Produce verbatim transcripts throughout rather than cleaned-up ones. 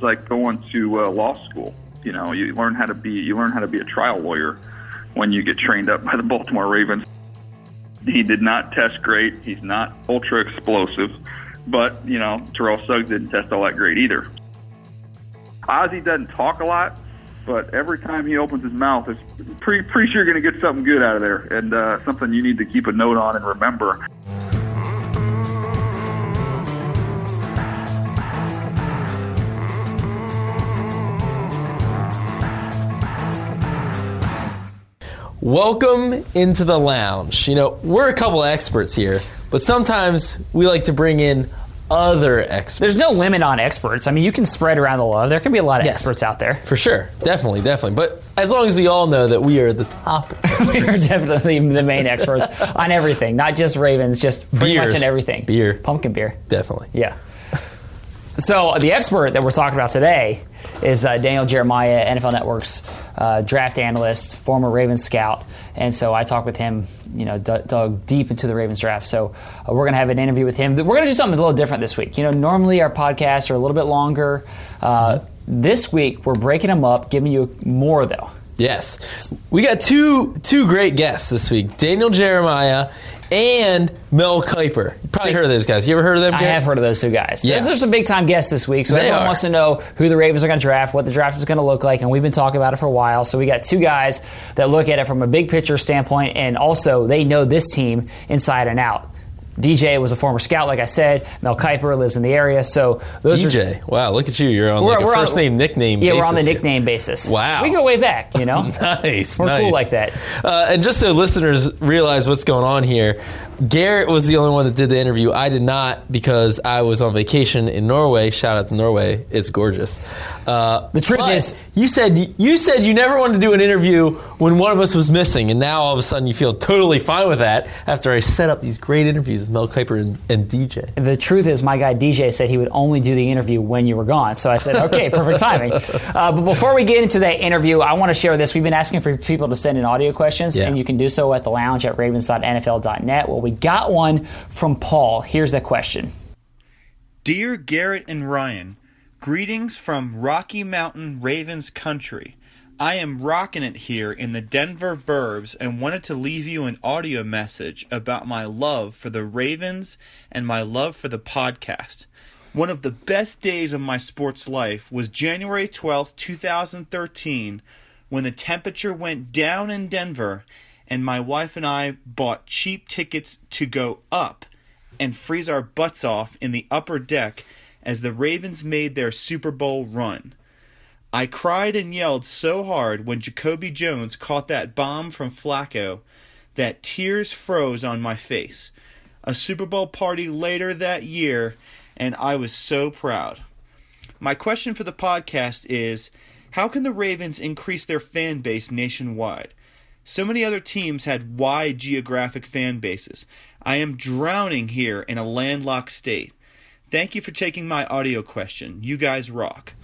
was like going to uh, law school. You know, you learn how to be you learn how to be a trial lawyer when you get trained up by the Baltimore Ravens. He did not test great. He's not ultra explosive, but you know, Terrell Suggs didn't test all that great either. Ozzie doesn't talk a lot, but every time he opens his mouth, it's pretty pretty sure you're going to get something good out of there, and uh, something you need to keep a note on and remember. Welcome into the lounge. You know, we're a couple of experts here, but sometimes we like to bring in other experts. There's no limit on experts. I mean, you can spread around the love. There can be a lot of yes, experts out there. For sure. Definitely, definitely. But as long as we all know that we are the top experts. We are definitely the main experts on everything. Not just Ravens, just pretty Beers. much on everything. Beer. Pumpkin beer. Definitely. Yeah. So the expert that we're talking about today is uh, Daniel Jeremiah, N F L Network's uh, draft analyst, former Ravens scout. And so I talked with him, you know, d- dug deep into the Ravens draft. So uh, we're going to have an interview with him. We're going to do something a little different this week. You know, normally our podcasts are a little bit longer. Uh, mm-hmm. This week we're breaking them up, giving you more, though. Yes. We got two two great guests this week, Daniel Jeremiah and Mel Kiper. You probably heard of those guys. You ever heard of them, Gary? I have heard of those two guys. Yeah. There's, there's some big-time guests this week, so they everyone are. wants to know who the Ravens are going to draft, what the draft is going to look like, and we've been talking about it for a while. So we got two guys that look at it from a big-picture standpoint, and also they know this team inside and out. D J was a former scout, like I said. Mel Kiper lives in the area, so those D J. Are, wow, look at you. You're on like a first on, name, nickname yeah, basis. Yeah, we're on the nickname basis. Wow. We go way back, you know? nice, We're nice. cool like that. Uh, and just so listeners realize what's going on here, Garrett was the only one that did the interview. I did not because I was on vacation in Norway. Shout out to Norway. It's gorgeous. Uh, the truth is, you said you said you never wanted to do an interview when one of us was missing, and now all of a sudden you feel totally fine with that after I set up these great interviews with Mel Kiper and, and D J. The truth is, my guy D J said he would only do the interview when you were gone. So I said, okay, perfect timing. Uh, but before we get into that interview, I want to share this. We've been asking for people to send in audio questions, yeah. and you can do so at the lounge at ravens dot n f l dot net. We'll We got one from Paul. Here's the question. Dear Garrett and Ryan, greetings from Rocky Mountain Ravens country. I am rocking it here in the Denver burbs and wanted to leave you an audio message about my love for the Ravens and my love for the podcast. One of the best days of my sports life was January twelfth, twenty thirteen, when the temperature went down in Denver and my wife and I bought cheap tickets to go up and freeze our butts off in the upper deck as the Ravens made their Super Bowl run. I cried and yelled so hard when Jacoby Jones caught that bomb from Flacco that tears froze on my face. A Super Bowl party later that year, and I was so proud. My question for the podcast is, how can the Ravens increase their fan base nationwide? So many other teams had wide geographic fan bases. I am drowning here in a landlocked state. Thank you for taking my audio question. You guys rock.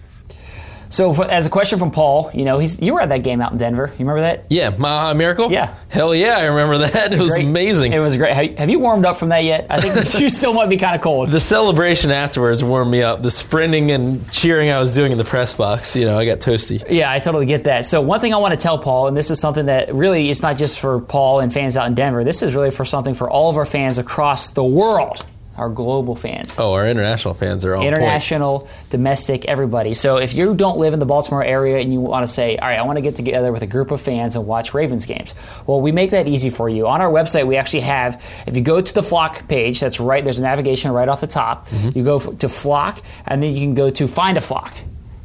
So, for, as a question from Paul, you know, he's you were at that game out in Denver. You remember that? Yeah, Mile High Miracle? Yeah. Hell yeah, I remember that. It was great. Amazing. It was great. Have, have you warmed up from that yet? I think you still might be kind of cold. The celebration afterwards warmed me up. The sprinting and cheering I was doing in the press box, you know, I got toasty. Yeah, I totally get that. So, one thing I want to tell Paul, and this is something that really it's not just for Paul and fans out in Denver. This is really for something for all of our fans across the world. Our global fans. Oh, our international fans are on International, point. domestic, everybody. So if you don't live in the Baltimore area and you want to say, all right, I want to get together with a group of fans and watch Ravens games, well, we make that easy for you. On our website, we actually have, if you go to the Flock page, that's right, there's a navigation right off the top. Mm-hmm. You go to Flock, and then you can go to Find a Flock.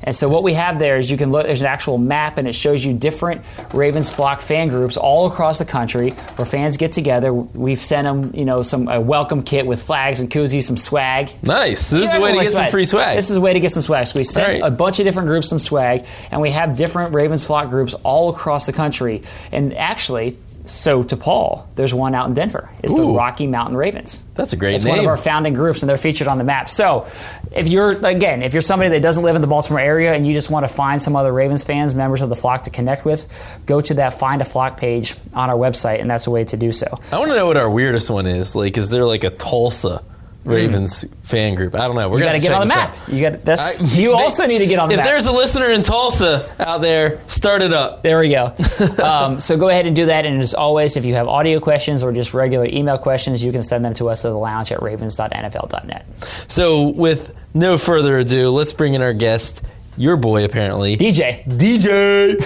And so what we have there is you can look, there's an actual map, and it shows you different Ravens Flock fan groups all across the country where fans get together. We've sent them, you know, some a welcome kit with flags and koozies, some swag. Nice. This yeah, is a way to get swag. some free swag. This is a way to get some swag. So we sent right. a bunch of different groups some swag, and we have different Ravens Flock groups all across the country. And actually... So to Paul, there's one out in Denver. It's Ooh. the Rocky Mountain Ravens. That's a great it's name. It's one of our founding groups, and they're featured on the map. So if you're, again, if you're somebody that doesn't live in the Baltimore area and you just want to find some other Ravens fans, members of the Flock to connect with, go to that Find a Flock page on our website, and that's a way to do so. I want to know what our weirdest one is. Like, is there like a Tulsa Ravens mm. fan group. I don't know. We're you got to get on the map. Out. You got that's. I, you they, also need to get on the if map. If there's a listener in Tulsa out there, start it up. There we go. um, so go ahead and do that. And as always, if you have audio questions or just regular email questions, you can send them to us at the lounge at ravens dot n f l dot net. So with no further ado, let's bring in our guest, your boy apparently, D J. D J.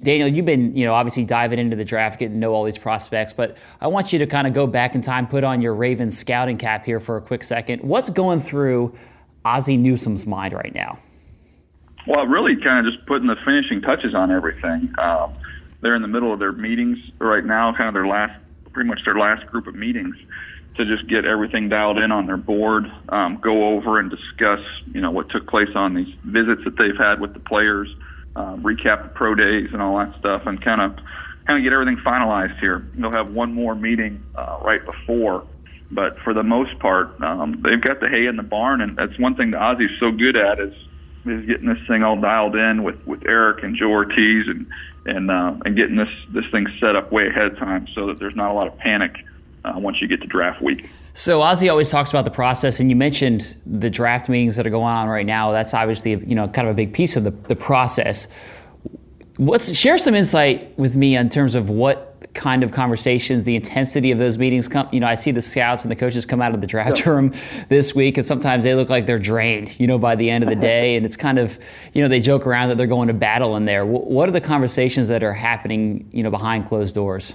Daniel, you've been, you know, obviously diving into the draft, getting to know all these prospects, but I want you to kind of go back in time, put on your Ravens scouting cap here for a quick second. What's going through Ozzie Newsom's mind right now? Well, really kind of just putting the finishing touches on everything. Um, they're in the middle of their meetings right now, kind of their last, pretty much their last group of meetings to just get everything dialed in on their board, um, go over and discuss, you know, what took place on these visits that they've had with the players. Uh, recap the pro days and all that stuff, and kind of kind of get everything finalized here. They'll have one more meeting uh, right before, but for the most part, um, they've got the hay in the barn, and that's one thing that Ozzie's so good at is is getting this thing all dialed in with, with Eric and Joe Ortiz, and and uh, and getting this this thing set up way ahead of time so that there's not a lot of panic uh, once you get to draft week. So Ozzie always talks about the process, and you mentioned the draft meetings that are going on right now. That's obviously, you know, kind of a big piece of the, the process. What's share some insight with me in terms of what kind of conversations, the intensity of those meetings come. You know, I see the scouts and the coaches come out of the draft yeah. room this week, and sometimes they look like they're drained, you know, by the end of the day. And it's kind of, you know, they joke around that they're going to battle in there. W- what are the conversations that are happening, you know, behind closed doors?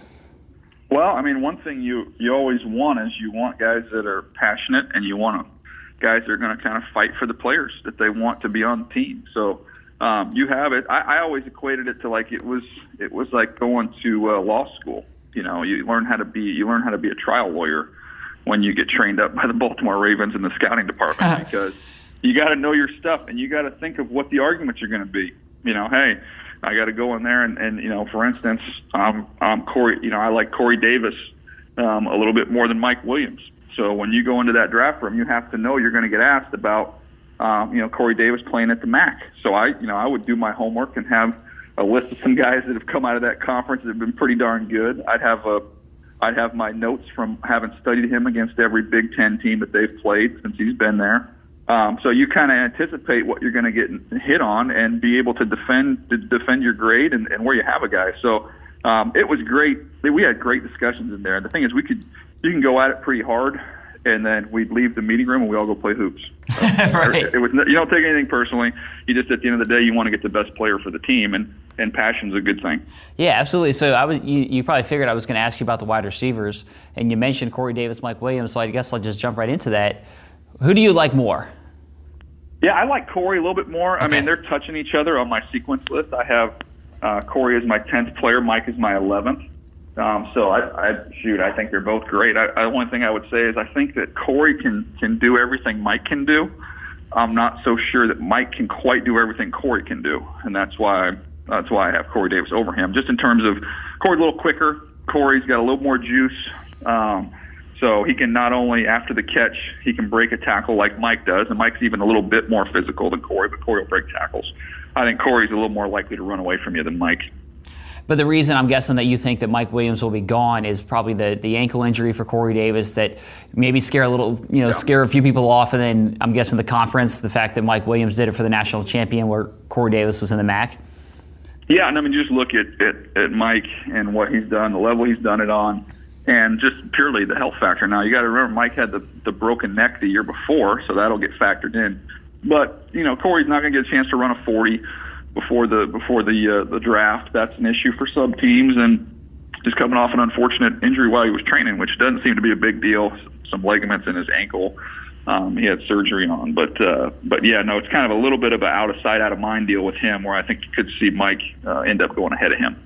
Well, I mean, one thing you, you always want is you want guys that are passionate, and you want them, guys that are going to kind of fight for the players that they want to be on the team. So um, you have it. I, I always equated it to like it was it was like going to uh, law school. You know, you learn how to be you learn how to be a trial lawyer when you get trained up by the Baltimore Ravens in the scouting department because you got to know your stuff and you got to think of what the arguments are going to be. You know, hey. I got to go in there and, and, you know, for instance, um, um, Corey, you know, I like Corey Davis um, a little bit more than Mike Williams. So when you go into that draft room, you have to know you're going to get asked about, um, you know, Corey Davis playing at the MAC. So I, you know, I would do my homework and have a list of some guys that have come out of that conference that have been pretty darn good. I'd have a, I'd have my notes from having studied him against every Big Ten team that they've played since he's been there. Um, so you kind of anticipate what you're going to get hit on and be able to defend to defend your grade and, and where you have a guy. So um, it was great. We had great discussions in there. The thing is, we could you can go at it pretty hard, and then we'd leave the meeting room and we all go play hoops. So, right. It, it was you don't take anything personally. You just at the end of the day, you want to get the best player for the team, and and passion's a good thing. Yeah, absolutely. So I was you, you probably figured I was going to ask you about the wide receivers, and you mentioned Corey Davis, Mike Williams. So I guess I'll just jump right into that. Who do you like more? Yeah, I like Corey a little bit more. Okay. I mean, they're touching each other on my sequence list. I have uh, Corey as my tenth player. Mike is my eleventh. Um, so, I, I shoot, I think they're both great. I, I, the only thing I would say is I think that Corey can, can do everything Mike can do. I'm not so sure that Mike can quite do everything Corey can do, and that's why that's why I have Corey Davis over him. Just in terms of Corey's a little quicker. Corey's got a little more juice. Um So he can not only, after the catch, he can break a tackle like Mike does, and Mike's even a little bit more physical than Corey, but Corey will break tackles. I think Corey's a little more likely to run away from you than Mike. But the reason I'm guessing that you think that Mike Williams will be gone is probably the, the ankle injury for Corey Davis that maybe scare a little, you know, yeah. scare a few people off, and then I'm guessing the conference, the fact that Mike Williams did it for the national champion where Corey Davis was in the MAC. Yeah, and I mean, just look at, at, at Mike and what he's done, the level he's done it on. And just purely the health factor. Now, you got to remember, Mike had the, the broken neck the year before, so that'll get factored in. But, you know, Corey's not going to get a chance to run a forty before the before the uh, the draft. That's an issue for sub teams, and just coming off an unfortunate injury while he was training, which doesn't seem to be a big deal. Some ligaments in his ankle um, he had surgery on. But, uh, but yeah, no, it's kind of a little bit of an out-of-sight, out-of-mind deal with him where I think you could see Mike uh, end up going ahead of him.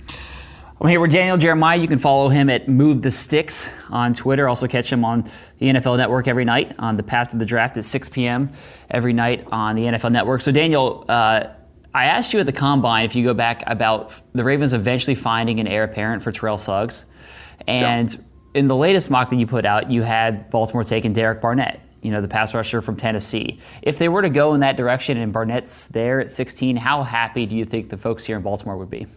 I'm here with Daniel Jeremiah. You can follow him at Move the Sticks on Twitter. Also catch him on the N F L Network every night on the Path to the Draft at six p.m. every night on the N F L Network. So, Daniel, uh, I asked you at the Combine, if you go back, about the Ravens eventually finding an heir apparent for Terrell Suggs. And yeah. in the latest mock that you put out, you had Baltimore taking Derek Barnett, you know, the pass rusher from Tennessee. If they were to go in that direction and Barnett's there at sixteen, how happy do you think the folks here in Baltimore would be?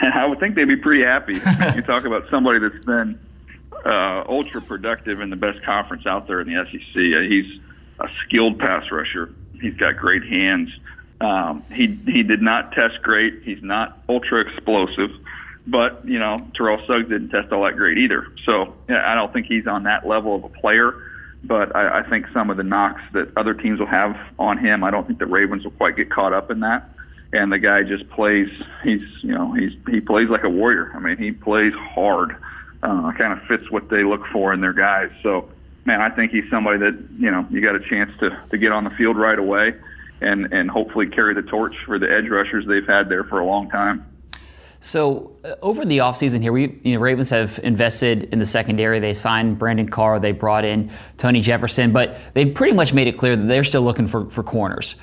I would think they'd be pretty happy. I mean, you talk about somebody that's been uh, ultra productive in the best conference out there in the S E C. He's a skilled pass rusher. He's got great hands. Um, he he did not test great. He's not ultra explosive, but you know Terrell Suggs didn't test all that great either. So yeah, I don't think he's on that level of a player. But I, I think some of the knocks that other teams will have on him, I don't think the Ravens will quite get caught up in that. And the guy just plays. He's you know he's he plays like a warrior. I mean he plays hard. Uh, kind of fits what they look for in their guys. So man, I think he's somebody that you know you got a chance to to get on the field right away. And, and hopefully carry the torch for the edge rushers they've had there for a long time. So uh, over the offseason here, we you know, Ravens have invested in the secondary. They signed Brandon Carr. They brought in Tony Jefferson. But they've pretty much made it clear that they're still looking for, for corners.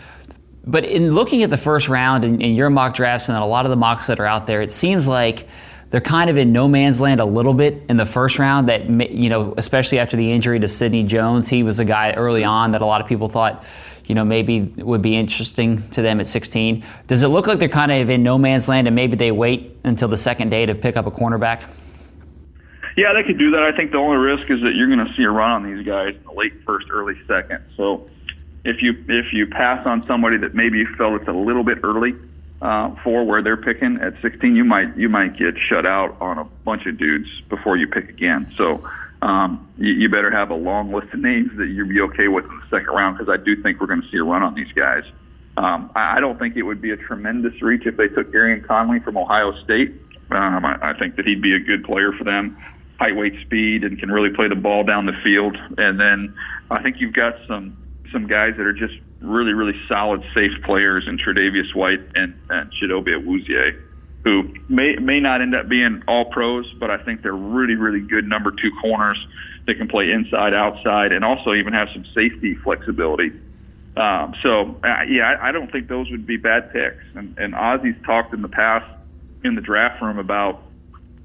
But in looking at the first round and your mock drafts and a lot of the mocks that are out there, it seems like they're kind of in no man's land a little bit in the first round. That you know, especially after the injury to Sidney Jones, he was a guy early on that a lot of people thought you know, maybe would be interesting to them at sixteen. Does it look like they're kind of in no man's land and maybe they wait until the second day to pick up a cornerback? Yeah, they could do that. I think the only risk is that you're going to see a run on these guys in the late first, early second. So if you if you pass on somebody that maybe you felt it's a little bit early uh, for where they're picking at sixteen, you might you might get shut out on a bunch of dudes before you pick again. So. Um, you, you better have a long list of names that you'll be okay with in the second round because I do think we're going to see a run on these guys. Um, I, I don't think it would be a tremendous reach if they took Gareon Conley from Ohio State. Um, I, I think that he'd be a good player for them. Height, weight, speed, and can really play the ball down the field. And then I think you've got some some guys that are just really, really solid, safe players in Tre'Davious White and, and Chidobe Awuzie, who may may not end up being all pros, but I think they're really, really good number two corners that can play inside, outside, and also even have some safety flexibility. Um, so, uh, yeah, I, I don't think those would be bad picks. And, and Ozzie's talked in the past in the draft room about,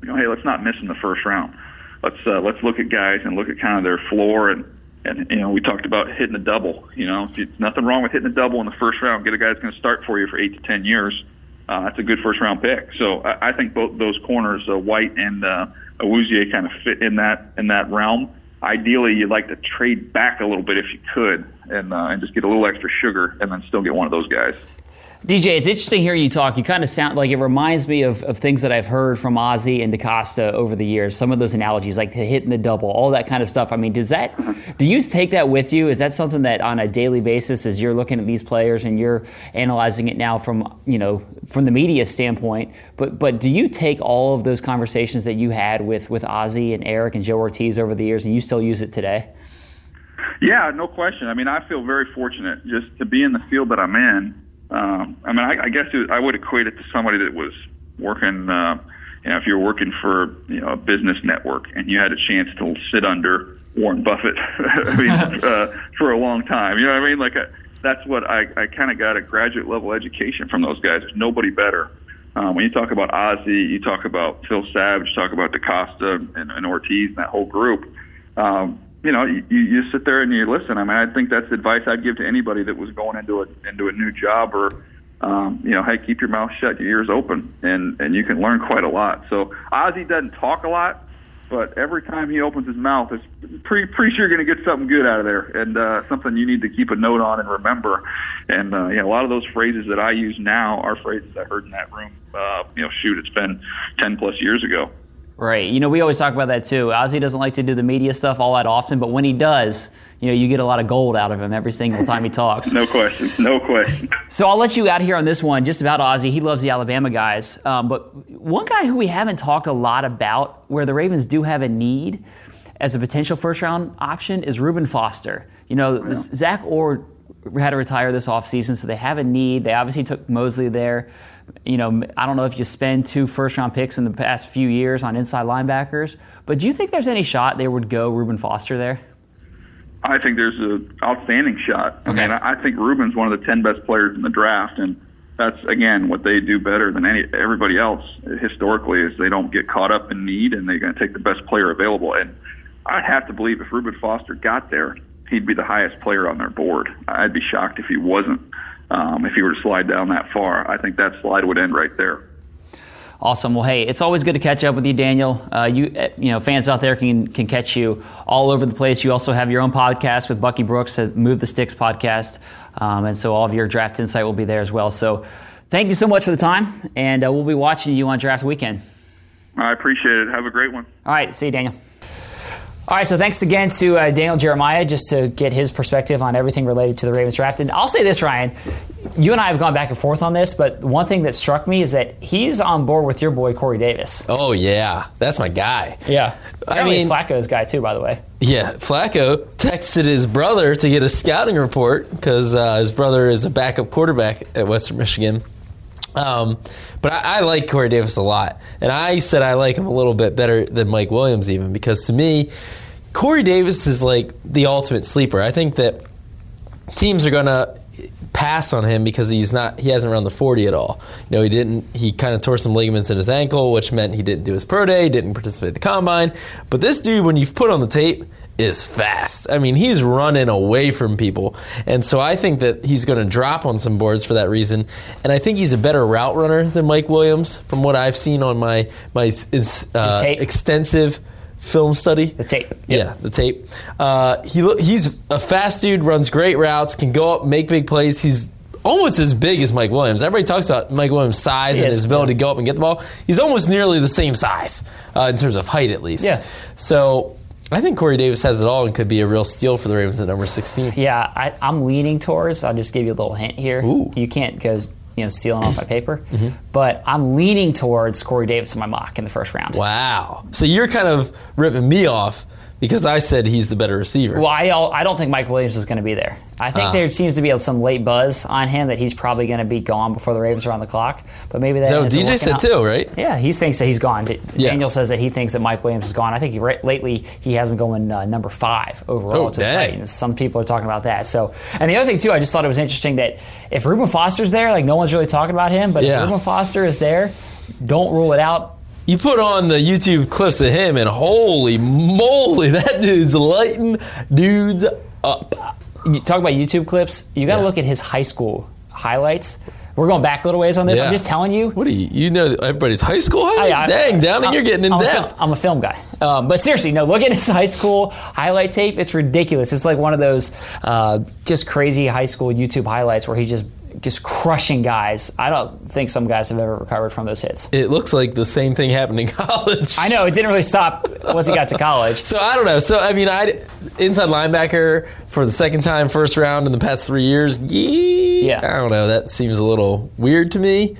you know, hey, let's not miss in the first round. Let's uh, let's look at guys and look at kind of their floor. And, and, you know, we talked about hitting a double. You know, it's nothing wrong with hitting a double in the first round. Get a guy that's going to start for you for eight to ten years. Uh, that's a good first-round pick. So I, I think both those corners, uh, White and uh, Awuzie, kind of fit in that in that realm. Ideally, you'd like to trade back a little bit if you could and, uh, and just get a little extra sugar and then still get one of those guys. D J, it's interesting hearing you talk. You kind of sound like it reminds me of, of things that I've heard from Ozzie and DaCosta over the years. Some of those analogies, like hitting the double, all that kind of stuff. I mean, does that do you take that with you? Is that something that on a daily basis, as you're looking at these players and you're analyzing it now from you know from the media standpoint? But but do you take all of those conversations that you had with with Ozzie and Eric and Joe Ortiz over the years, and you still use it today? Yeah, no question. I mean, I feel very fortunate just to be in the field that I'm in. Um, I mean, I, I guess it was, I would equate it to somebody that was working, uh, you know, if you're working for, you know, a business network and you had a chance to sit under Warren Buffett I mean, uh, for a long time. You know what I mean? Like, I, that's what I, I kind of got a graduate level education from those guys. There's nobody better. Um, when you talk about Ozzie, you talk about Phil Savage, you talk about DaCosta and, and Ortiz and that whole group. Um, You know, you, you sit there and you listen. I mean, I think that's advice I'd give to anybody that was going into a into a new job, or, um, you know, hey, keep your mouth shut, your ears open, and, and you can learn quite a lot. So Ozzie doesn't talk a lot, but every time he opens his mouth, it's pretty pretty sure you're going to get something good out of there, and uh, something you need to keep a note on and remember. And uh, yeah, a lot of those phrases that I use now are phrases I heard in that room. Uh, you know, shoot, it's been ten plus years ago. Right. You know, we always talk about that, too. Ozzie doesn't like to do the media stuff all that often, but when he does, you know, you get a lot of gold out of him every single time he talks. No question. No question. So I'll let you out here on this one just about Ozzie. He loves the Alabama guys. Um, but one guy who we haven't talked a lot about where the Ravens do have a need as a potential first-round option is Reuben Foster. You know, wow. Zach Orr had to retire this offseason, so they have a need. They obviously took Mosley there. You know, I don't know if you spend two first-round picks in the past few years on inside linebackers, but do you think there's any shot they would go Reuben Foster there? I think there's an outstanding shot. Okay. I mean, I think Reuben's one of the ten best players in the draft, and that's, again, what they do better than any everybody else historically is they don't get caught up in need, and they're going to take the best player available. And I'd have to believe if Reuben Foster got there, he'd be the highest player on their board. I'd be shocked if he wasn't. Um, if he were to slide down that far, I think that slide would end right there. Awesome. Well, hey, it's always good to catch up with you, Daniel. Uh, you, you know, fans out there can can catch you all over the place. You also have your own podcast with Bucky Brooks, the Move the Sticks podcast, um, and so all of your draft insight will be there as well. So, thank you so much for the time, and uh, we'll be watching you on draft weekend. I appreciate it. Have a great one. All right, see you, Daniel. All right, so thanks again to uh, Daniel Jeremiah just to get his perspective on everything related to the Ravens draft. And I'll say this, Ryan. You and I have gone back and forth on this, but one thing that struck me is that he's on board with your boy, Corey Davis. Oh, yeah. That's my guy. Yeah. I mean, he's Flacco's guy, too, by the way. Yeah. Flacco texted his brother to get a scouting report because uh, his brother is a backup quarterback at Western Michigan. Um, but I, I like Corey Davis a lot. And I said I like him a little bit better than Mike Williams even because, to me, Corey Davis is like the ultimate sleeper. I think that teams are going to pass on him because he's not he hasn't run the forty at all. You know, he didn't he kind of tore some ligaments in his ankle, which meant he didn't do his pro day, didn't participate in the combine. But this dude, when you've put on the tape, is fast. I mean, he's running away from people. And so I think that he's going to drop on some boards for that reason. And I think he's a better route runner than Mike Williams from what I've seen on my my uh, extensive film study. The tape. Yep. Yeah, the tape. Uh, he He's a fast dude, runs great routes, can go up, make big plays. He's almost as big as Mike Williams. Everybody talks about Mike Williams' size he and is, his ability yeah. to go up and get the ball. He's almost nearly the same size uh, in terms of height, at least. Yeah. So I think Corey Davis has it all and could be a real steal for the Ravens at number sixteen. Yeah, I, I'm leaning towards. I'll just give you a little hint here. Ooh. You can't go you know, stealing off my paper. Mm-hmm. But I'm leaning towards Corey Davis in my mock in the first round. Wow. So you're kind of ripping me off because I said he's the better receiver. Well, I, I don't think Mike Williams is going to be there. I think uh, there seems to be some late buzz on him that he's probably going to be gone before the Ravens are on the clock. But maybe that so D J said out. too, right? Yeah, he thinks that he's gone. Yeah. Daniel says that he thinks that Mike Williams is gone. I think he, right, lately he has him going uh, number five overall oh, to dang. the Titans. Some people are talking about that. So, and the other thing too, I just thought it was interesting that if Reuben Foster's there, like no one's really talking about him, but yeah. if Reuben Foster is there, don't rule it out. You put on the YouTube clips of him, and holy moly, that dude's lighting dudes up. You talk about YouTube clips. You got to yeah. look at his high school highlights. We're going back a little ways on this. Yeah. I'm just telling you. What do you? You know everybody's high school highlights? I, I, Dang, I, down and you're getting in I'm depth. A film, I'm a film guy. Um, but seriously, no, look at his high school highlight tape. It's ridiculous. It's like one of those uh, just crazy high school YouTube highlights where he just – just crushing guys. I don't think some guys have ever recovered from those hits. It looks like the same thing happened in college. I know. It didn't really stop once he got to college. So, I don't know. So, I mean, I inside linebacker for the second time, first round in the past three years. Yee, yeah. I don't know. That seems a little weird to me.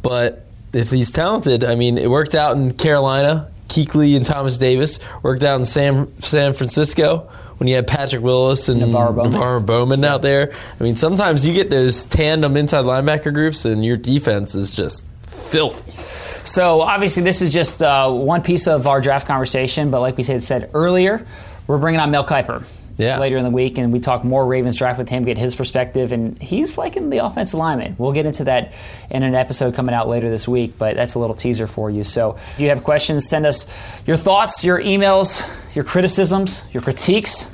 But if he's talented, I mean, it worked out in Carolina. Kuechly and Thomas Davis worked out in San, San Francisco. When you had Patrick Willis and Navarro Bowman, Navarro Bowman yeah. out there, I mean, sometimes you get those tandem inside linebacker groups, and your defense is just filthy. So, obviously, this is just uh, one piece of our draft conversation, but like we said, said earlier, we're bringing on Mel Kiper yeah. later in the week, and we talk more Ravens draft with him, get his perspective, and he's liking the offensive lineman. We'll get into that in an episode coming out later this week, but that's a little teaser for you. So, if you have questions, send us your thoughts, your emails, your criticisms, your critiques.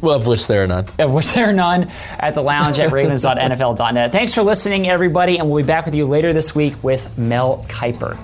Well, of which there are none. Of which there are none at the lounge at ravens dot n f l dot net. Thanks for listening, everybody, and we'll be back with you later this week with Mel Kiper.